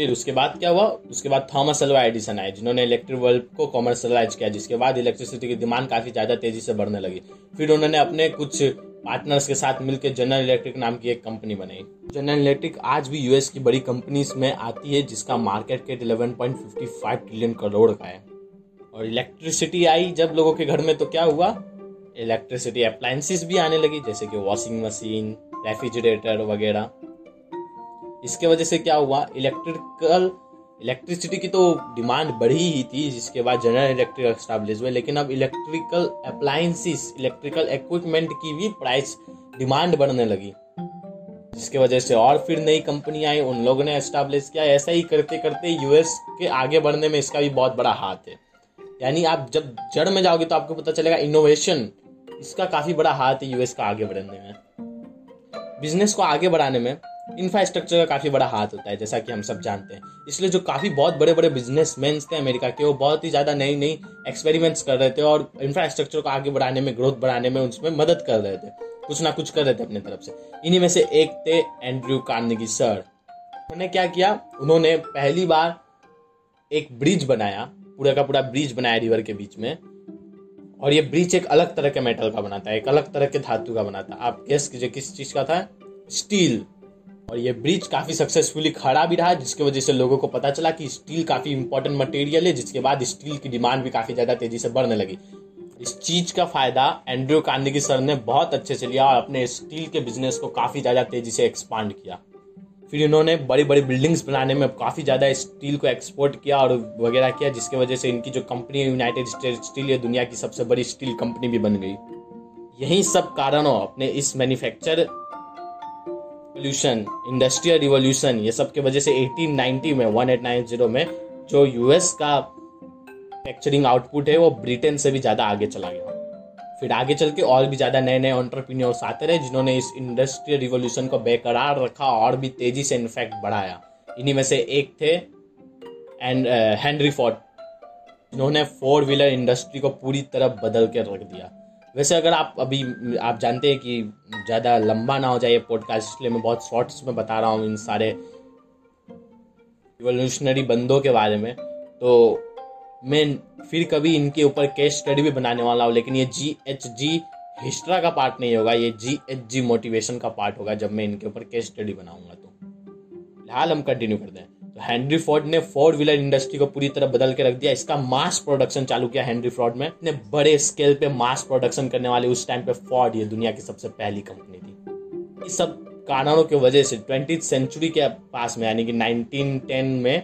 फिर उसके बाद क्या हुआ, उसके बाद थर्मस एलवा एडिसन आए जिन्होंने इलेक्ट्रिक बल्ब को कॉमर्शलाइज किया, जिसके बाद इलेक्ट्रिसिटी की डिमांड काफ़ी ज़्यादा तेज़ी से बढ़ने लगी। फिर उन्होंने अपने कुछ पार्टनर्स के साथ मिलकर जनरल इलेक्ट्रिक नाम की एक कंपनी बनाई। जनरल इलेक्ट्रिक आज भी यूएस की बड़ी कंपनीज में आती है, जिसका मार्केट कैप 11.55 ट्रिलियन करोड़ का है। और इलेक्ट्रिसिटी आई जब लोगों के घर में तो क्या हुआ, इलेक्ट्रिसिटी अप्लायंसेस भी आने लगी जैसे कि वॉशिंग मशीन, रेफ्रिजरेटर वगैरह। इसके वजह से क्या हुआ, इलेक्ट्रिसिटी की तो डिमांड बढ़ी ही थी, जिसके बाद जनरल इलेक्ट्रिक एस्टैब्लिश हुए। लेकिन अब इलेक्ट्रिकल अप्लायंसेस, इलेक्ट्रिकल इक्विपमेंट की भी प्राइस डिमांड बढ़ने लगी, जिसके वजह से और फिर नई कंपनी आई, उन लोगों ने एस्टैब्लिश किया। ऐसा ही करते करते यूएस के आगे बढ़ने में इसका भी बहुत बड़ा हाथ है। यानी आप जब जड़ में जाओगे तो आपको पता चलेगा इनोवेशन, इसका काफ़ी बड़ा हाथ है यूएस का आगे बढ़ने में। बिजनेस को आगे बढ़ाने में इंफ्रास्ट्रक्चर का काफ़ी बड़ा हाथ होता है, जैसा कि हम सब जानते हैं। इसलिए जो काफ़ी बहुत बड़े बड़े बिजनेसमैन थे अमेरिका के, वो बहुत ही ज़्यादा नई नई एक्सपेरिमेंट्स कर रहे थे और इंफ्रास्ट्रक्चर को आगे बढ़ाने में, ग्रोथ बढ़ाने में उसमें मदद कर रहे थे, कुछ ना कुछ कर रहे थे अपनी तरफ से। इन्हीं में से एक थे एंड्रयू कार्नेगी सर। उन्होंने क्या किया, उन्होंने पहली बार एक ब्रिज बनाया, पूरा का पूरा ब्रिज बनाया रिवर के बीच में। और ये ब्रिज एक अलग तरह के मेटल का बनाता है, एक अलग तरह के धातु का बनाता है। आप गेस कीजिए किस चीज़ का था, स्टील। और ये ब्रिज काफ़ी सक्सेसफुली खड़ा भी रहा, जिसकी वजह से लोगों को पता चला कि स्टील काफ़ी इंपॉर्टेंट मटेरियल है, जिसके बाद स्टील की डिमांड भी काफ़ी ज़्यादा तेज़ी से बढ़ने लगी। इस चीज़ का फ़ायदा एंड्रयू कार्नेगी सर ने बहुत अच्छे से लिया और अपने स्टील के बिजनेस को काफ़ी ज़्यादा तेज़ी से एक्सपांड किया। फिर इन्होंने बड़ी बड़ी बिल्डिंग्स बनाने में काफ़ी ज़्यादा स्टील को एक्सपोर्ट किया और वगैरह किया, जिसकी वजह से इनकी जो कंपनी है यूनाइटेड स्टेट्स स्टील, ये दुनिया की सबसे बड़ी स्टील कंपनी भी बन गई। यही सब कारणों, अपने इस मैन्युफैक्चर रिवॉल्यूशन, इंडस्ट्रियल रिवॉल्यूशन, ये सब के वजह से 1890 में जो यूएस का मैन्युफैक्चरिंग आउटपुट है वो ब्रिटेन से भी ज़्यादा आगे चला गया। फिर आगे चल के और भी ज़्यादा नए नए एंटरप्रेन्योर्स आते रहे, जिन्होंने इस इंडस्ट्रियल रिवॉल्यूशन को बेकरार रखा और भी तेज़ी से इनफैक्ट बढ़ाया। इन्हीं में से एक थे हेनरी फोर्ड, जिन्होंने फोर व्हीलर इंडस्ट्री को पूरी तरह बदल के रख दिया। वैसे अगर आप जानते हैं कि ज़्यादा लंबा ना हो जाए पॉडकास्ट, इसलिए मैं बहुत शॉर्ट्स में बता रहा हूँ इन सारे रिवोल्यूशनरी बंदों के बारे में। तो मैं फिर कभी इनके ऊपर केस स्टडी भी बनाने वाला हूँ, लेकिन ये GHG हिस्ट्री का पार्ट नहीं होगा, ये GHG मोटिवेशन का पार्ट होगा जब मैं इनके ऊपर केस स्टडी बनाऊँगा। तो फिलहाल हम कंटिन्यू करते हैं। तो हेनरी फोर्ड ने फोर व्हीलर इंडस्ट्री को पूरी तरह बदल के रख दिया, इसका मास प्रोडक्शन चालू किया हेनरी फोर्ड में। इतने बड़े स्केल पे मास प्रोडक्शन करने वाले उस टाइम पे फोर्ड, ये दुनिया की सबसे पहली कंपनी थी। इस सब कारणों की वजह से 20th सेंचुरी के पास में, यानी कि 1910 में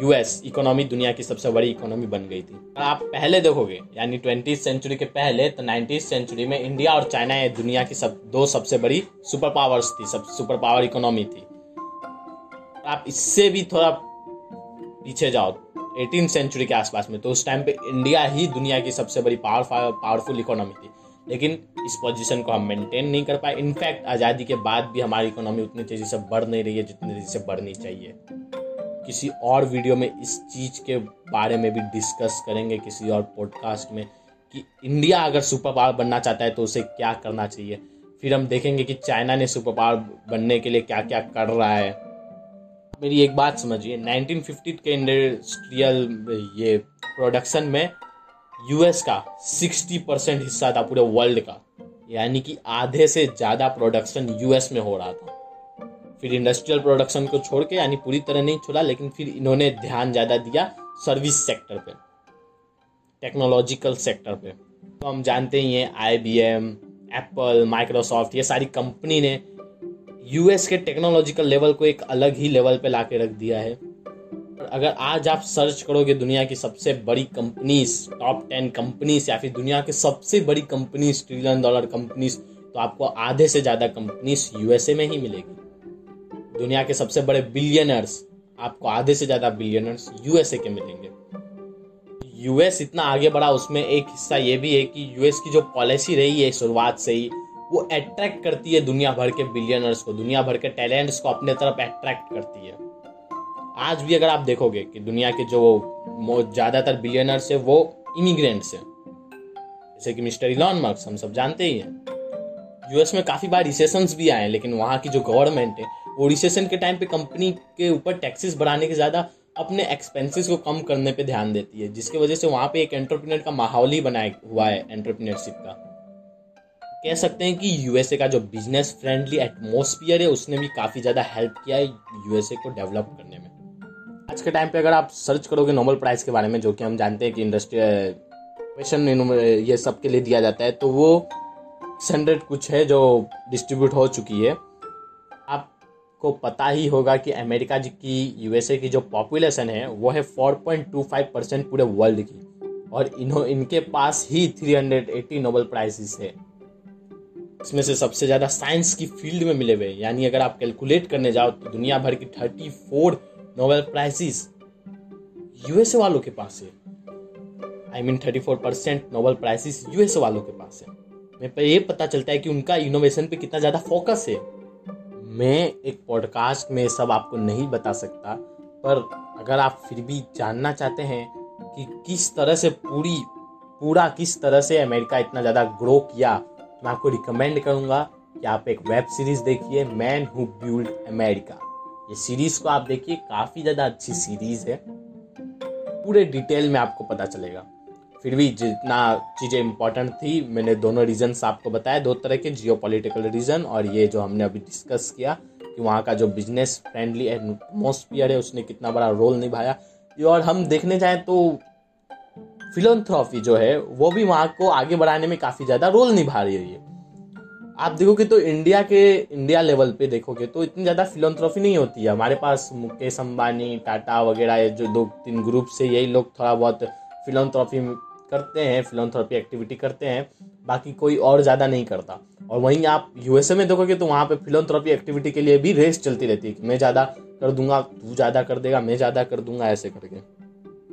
यूएस इकोनॉमी दुनिया की सबसे बड़ी इकोनॉमी बन गई थी। आप पहले देखोगे, यानी 20th सेंचुरी के पहले, तो 19th सेंचुरी में इंडिया और चाइना ये दुनिया की दो सबसे बड़ी सुपर पावर्स थी, सुपर पावर इकोनॉमी थी। आप इससे भी थोड़ा पीछे जाओ 18th सेंचुरी के आसपास में, तो उस टाइम पे इंडिया ही दुनिया की सबसे बड़ी पावरफुल इकोनॉमी थी। लेकिन इस पोजीशन को हम मेंटेन नहीं कर पाए। इनफैक्ट आज़ादी के बाद भी हमारी इकोनॉमी उतनी तेज़ी से बढ़ नहीं रही है जितनी तेज़ी से बढ़नी चाहिए। किसी और वीडियो में इस चीज़ के बारे में भी डिस्कस करेंगे, किसी और पॉडकास्ट में, कि इंडिया अगर सुपर पावर बनना चाहता है तो उसे क्या करना चाहिए। फिर हम देखेंगे कि चाइना ने सुपर पावर बनने के लिए क्या क्या कर रहा है। मेरी एक बात समझिए, 1950 के इंडस्ट्रियल ये प्रोडक्शन में यूएस का 60% हिस्सा था पूरे वर्ल्ड का, यानी कि आधे से ज़्यादा प्रोडक्शन यूएस में हो रहा था। फिर इंडस्ट्रियल प्रोडक्शन को छोड़ के, यानी पूरी तरह नहीं छोड़ा, लेकिन फिर इन्होंने ध्यान ज़्यादा दिया सर्विस सेक्टर पे, टेक्नोलॉजिकल सेक्टर पे। तो हम जानते ही हैं IBM, एप्पल, माइक्रोसॉफ्ट, ये सारी कंपनी ने यूएस के टेक्नोलॉजिकल लेवल को एक अलग ही लेवल पे लाके रख दिया है। और अगर आज आप सर्च करोगे दुनिया की सबसे बड़ी कंपनीज, टॉप 10 कंपनीज या फिर दुनिया के सबसे बड़ी कंपनीज, $1 ट्रिलियन कंपनीज, तो आपको आधे से ज़्यादा कंपनीज यूएसए में ही मिलेगी। दुनिया के सबसे बड़े बिलियनर्स, आपको आधे से ज़्यादा बिलियनर्स यूएसए के मिलेंगे। यूएस इतना आगे बढ़ा, उसमें एक हिस्सा ये भी है कि यूएस की जो पॉलिसी रही है शुरुआत से ही, वो अट्रैक्ट करती है दुनिया भर के बिलियनर्स को, दुनिया भर के टैलेंट्स को अपने तरफ अट्रैक्ट करती है। आज भी अगर आप देखोगे कि दुनिया के जो ज़्यादातर बिलियनर्स है वो इमिग्रेंट्स हैं, जैसे कि मिस्टर इलन मस्क, हम सब जानते ही हैं। यूएस में काफ़ी बार रिसेशंस भी आए, लेकिन वहाँ की जो गवर्नमेंट है रिसेशन के टाइम पे कंपनी के ऊपर टैक्सेस बढ़ाने के ज़्यादा अपने एक्सपेंसेस को कम करने पे ध्यान देती है, जिसकी वजह से वहाँ पे एक एंटरप्रेन्योर का माहौल ही बनाया हुआ है एंटरप्रेन्योरशिप का। कह सकते हैं कि यूएसए का जो बिजनेस फ्रेंडली एटमोसफियर है उसने भी काफ़ी ज़्यादा हेल्प किया है यूएसए को डेवलप करने में। आज के टाइम पे अगर आप सर्च करोगे नोबेल प्राइज़ के बारे में, जो कि हम जानते हैं कि इंडस्ट्री क्वेश्चन ये सब के लिए दिया जाता है, तो वो 600 कुछ है जो डिस्ट्रीब्यूट हो चुकी है। आपको पता ही होगा कि अमेरिका की यूएसए की जो पॉपुलेशन है वो है 4.25% पूरे वर्ल्ड की, और इनके पास ही 380 नोबेल प्राइजेस है। इसमें से सबसे ज़्यादा साइंस की फील्ड में मिले हुए, यानी अगर आप कैलकुलेट करने जाओ तो दुनिया भर की 34 नोबेल प्राइजेस यूएसए वालों के पास है। I mean 34% Nobel prizes USA वालों के पास है। मेरे पर ये पता चलता है कि उनका इनोवेशन पे कितना ज़्यादा फोकस है। मैं एक पॉडकास्ट में सब आपको नहीं बता सकता, पर अगर आप फिर भी जानना चाहते हैं कि किस तरह से अमेरिका इतना ज़्यादा ग्रो किया, मैं आपको रिकमेंड करूँगा कि आप एक वेब सीरीज़ देखिए, मैन हु बिल्ट अमेरिका। ये सीरीज़ को आप देखिए, काफ़ी ज़्यादा अच्छी सीरीज़ है, पूरे डिटेल में आपको पता चलेगा। फिर भी जितना चीज़ें इंपॉर्टेंट थी मैंने दोनों रीजन्स आपको बताया, दो तरह के, जियोपॉलिटिकल रीज़न और ये जो हमने अभी डिस्कस किया कि वहाँ का जो बिजनेस फ्रेंडली एटमोसफियर है उसने कितना बड़ा रोल निभाया। और हम देखने जाएँ तो फिलैंथ्रोफी जो है वो भी वहाँ को आगे बढ़ाने में काफ़ी ज़्यादा रोल निभा रही है। आप देखोगे तो इंडिया लेवल पे देखोगे तो इतनी ज़्यादा फिलैंथ्रोफी नहीं होती है। हमारे पास मुकेश अंबानी, टाटा वगैरह जो 2-3 ग्रुप से यही लोग थोड़ा बहुत फिलैंथ्रोफी करते हैं, फिलैंथ्रोफी एक्टिविटी करते हैं, बाकी कोई और ज़्यादा नहीं करता। और वहीं आप यूएसए में देखोगे तो वहाँ पर फिलैंथ्रोफी एक्टिविटी के लिए भी रेस चलती रहती है कि मैं ज़्यादा कर दूंगा, तू ज़्यादा कर देगा, मैं ज़्यादा कर दूंगा, ऐसे करके।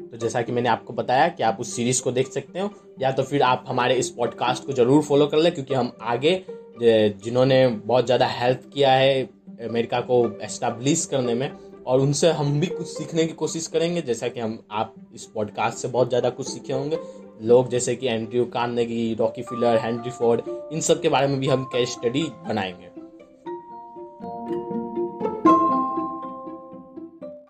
तो जैसा कि मैंने आपको बताया कि आप उस सीरीज़ को देख सकते हो, या तो फिर आप हमारे इस पॉडकास्ट को ज़रूर फॉलो कर लें, क्योंकि हम आगे जिन्होंने बहुत ज़्यादा हेल्प किया है अमेरिका को एस्टाब्लिश करने में, और उनसे हम भी कुछ सीखने की कोशिश करेंगे, जैसा कि हम आप इस पॉडकास्ट से बहुत ज़्यादा कुछ सीखे होंगे। लोग जैसे कि Andrew Carnegie, Rockefeller, Henry Ford, इन सब के बारे में भी हम केस स्टडी बनाएंगे।